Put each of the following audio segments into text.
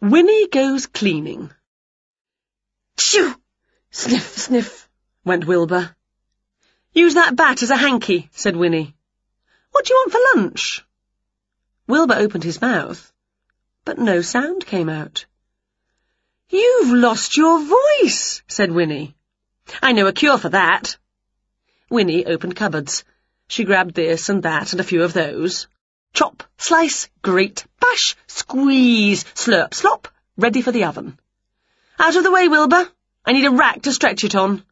Winnie Goes Cleaning. Shoo! Sniff, sniff, went Wilbur. Use that bat as a hanky, said Winnie. What do you want for lunch? Wilbur opened his mouth, but no sound came out. You've lost your voice, said Winnie. I know a cure for that. Winnie opened cupboards. She grabbed this and that and a few of those. Chop, slice, grate, bash, squeeze, slurp, slop, ready for the oven. Out of the way, Wilbur. I need a rack to stretch it on.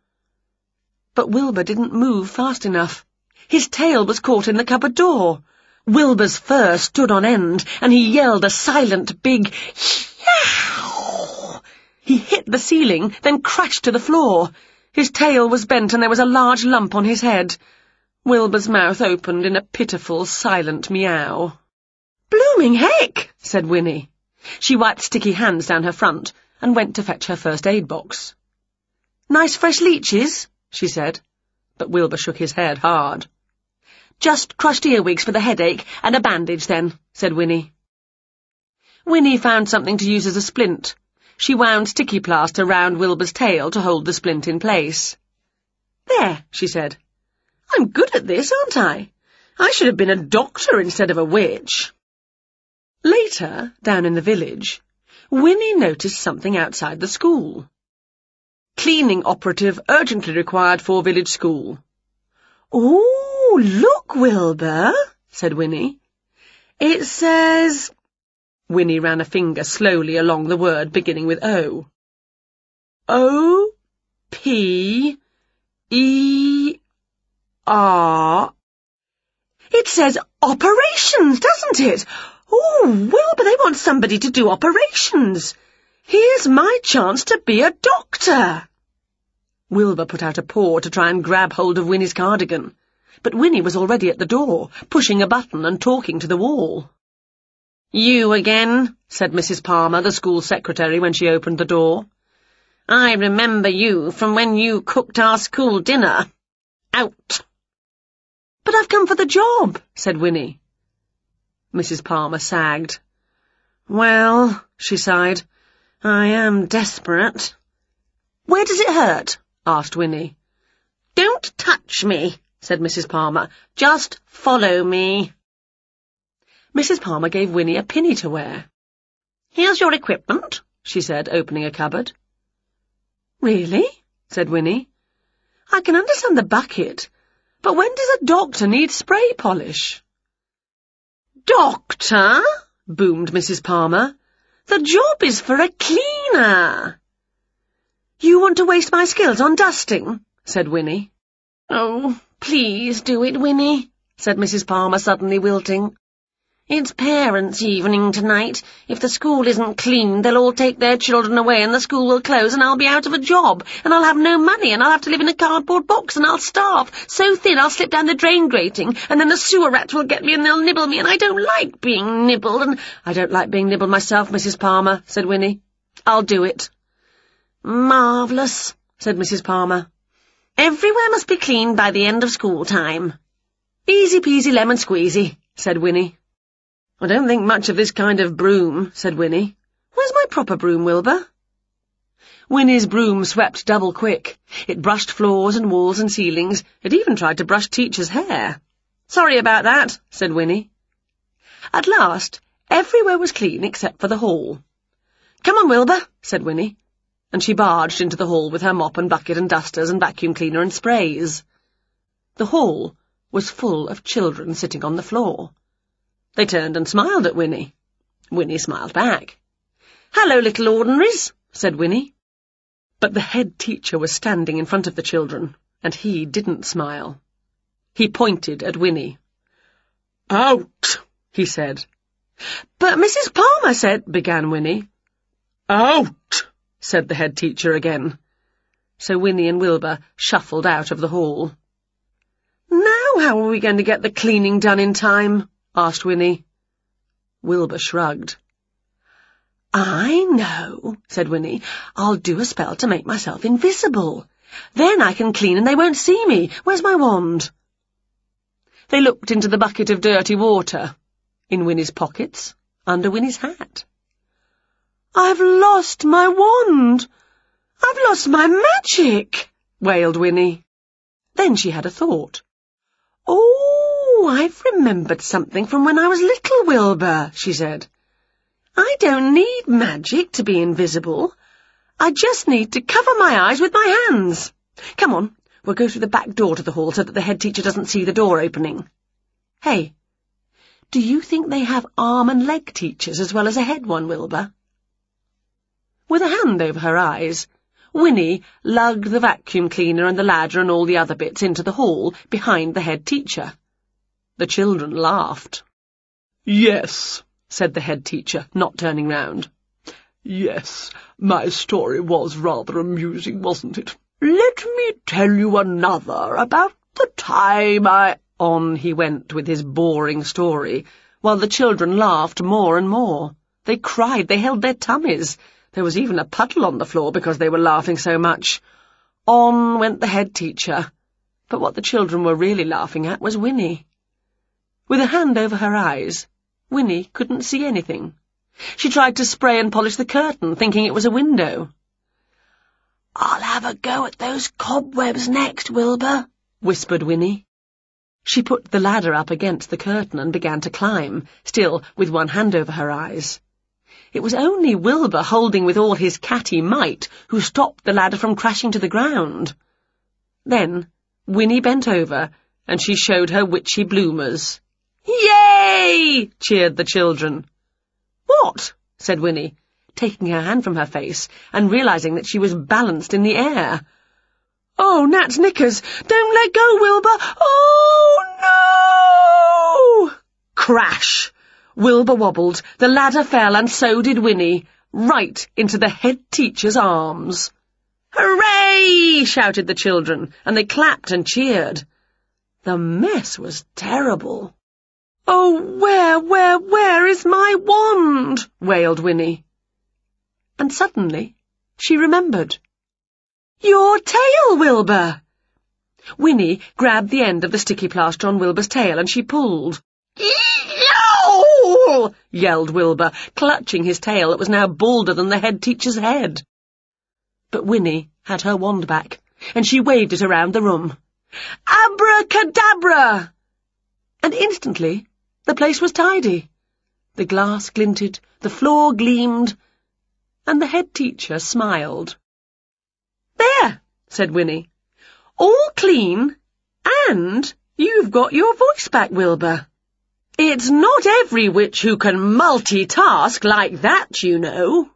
But Wilbur didn't move fast enough. His tail was caught in the cupboard door. Wilbur's fur stood on end, and he yelled a silent big yow. He hit the ceiling, then crashed to the floor. His tail was bent, and there was a large lump on his head. Wilbur's mouth opened in a pitiful, silent meow. "Blooming heck!" said Winnie. She wiped sticky hands down her front and went to fetch her first aid box. "Nice fresh leeches," she said, but Wilbur shook his head hard. "Just crushed earwigs for the headache and a bandage then," said Winnie. Winnie found something to use as a splint. She wound sticky plaster round Wilbur's tail to hold the splint in place. "There," she said. "I'm good at this, aren't I? I should have been a doctor instead of a witch." Later, down in the village, Winnie noticed something outside the school. "Cleaning operative urgently required for village school." "Oh, look, Wilbur," said Winnie. "It says—" Winnie ran a finger slowly along the word beginning with O. O-P-E— It says operations, doesn't it? Oh, Wilbur, they want somebody to do operations. Here's my chance to be a doctor. Wilbur put out a paw to try and grab hold of Winnie's cardigan, but Winnie was already at the door, pushing a button and talking to the wall. "You again," said Mrs Palmer, the school secretary, when she opened the door. "I remember you from when you cooked our school dinner. Out!" "But I've come for the job," said Winnie. Mrs Palmer sagged. "Well," she sighed, "I am desperate." "Where does it hurt?" asked Winnie. "Don't touch me," said Mrs Palmer. "Just follow me." Mrs Palmer gave Winnie a pinny to wear. "Here's your equipment," she said, opening a cupboard. "Really?" said Winnie. "I can understand the bucket. But when does a doctor need spray polish?" "Doctor," boomed Mrs Palmer, "the job is for a cleaner." "You want to waste my skills on dusting?" said Winnie. "Oh, please do it, Winnie," said Mrs Palmer, suddenly wilting. "It's parents' evening tonight. If the school isn't cleaned, they'll all take their children away and the school will close and I'll be out of a job and I'll have no money and I'll have to live in a cardboard box and I'll starve so thin I'll slip down the drain grating and then the sewer rats will get me and they'll nibble me and I don't like being nibbled and—" "I don't like being nibbled myself, Mrs Palmer," said Winnie. "I'll do it." "Marvellous," said Mrs Palmer. "Everywhere must be cleaned by the end of school time." "Easy peasy lemon squeezy," said Winnie. "I don't think much of this kind of broom," said Winnie. "Where's my proper broom, Wilbur?" Winnie's broom swept double quick. It brushed floors and walls and ceilings. It even tried to brush teachers' hair. "Sorry about that," said Winnie. At last, everywhere was clean except for the hall. "Come on, Wilbur," said Winnie, and she barged into the hall with her mop and bucket and dusters and vacuum cleaner and sprays. The hall was full of children sitting on the floor. They turned and smiled at Winnie. Winnie smiled back. "Hello, little ordinaries," said Winnie. But the head teacher was standing in front of the children, and he didn't smile. He pointed at Winnie. "Out," he said. "But Mrs Palmer said—" began Winnie. "Out," said the head teacher again. So Winnie and Wilbur shuffled out of the hall. "Now how are we going to get the cleaning done in time?" asked Winnie. Wilbur shrugged. "I know," said Winnie. "I'll do a spell to make myself invisible. Then I can clean and they won't see me. Where's my wand?" They looked into the bucket of dirty water. In Winnie's pockets, under Winnie's hat. I've lost my wand! I've lost my magic!" wailed Winnie. Then she had a thought. "Oh, I've remembered something from when I was little, Wilbur," she said. "I don't need magic to be invisible. I just need to cover my eyes with my hands. Come on, we'll go through the back door to the hall so that the head teacher doesn't see the door opening. Hey, do you think they have arm and leg teachers as well as a head one, Wilbur?" With a hand over her eyes, Winnie lugged the vacuum cleaner and the ladder and all the other bits into the hall behind the head teacher. The children laughed. "Yes," said the head teacher, not turning round. "Yes, my story was rather amusing, wasn't it? Let me tell you another about the time I—" On he went with his boring story, while the children laughed more and more. They cried, they held their tummies. There was even a puddle on the floor because they were laughing so much. On went the head teacher, but what the children were really laughing at was Winnie. With a hand over her eyes, Winnie couldn't see anything. She tried to spray and polish the curtain, thinking it was a window. "I'll have a go at those cobwebs next, Wilbur," whispered Winnie. She put the ladder up against the curtain and began to climb, still with one hand over her eyes. It was only Wilbur, holding with all his catty might, who stopped the ladder from crashing to the ground. Then Winnie bent over, and she showed her witchy bloomers. "Yay!" cheered the children. "What?" said Winnie, taking her hand from her face and realising that she was balanced in the air. "Oh, Nat's knickers! Don't let go, Wilbur! Oh, no!" Crash! Wilbur wobbled, the ladder fell, and so did Winnie, right into the head teacher's arms. "Hooray!" shouted the children, and they clapped and cheered. The mess was terrible. "Oh, where is my wand?" wailed Winnie. And suddenly she remembered. "Your tail, Wilbur!" Winnie grabbed the end of the sticky plaster on Wilbur's tail, and she pulled. "Yow!" yelled Wilbur, clutching his tail that was now balder than the head teacher's head. But Winnie had her wand back, and she waved it around the room. "Abracadabra!" And instantly the place was tidy. The glass glinted, the floor gleamed, and the head teacher smiled. "There," said Winnie. "All clean, and you've got your voice back, Wilbur. It's not every witch who can multitask like that, you know."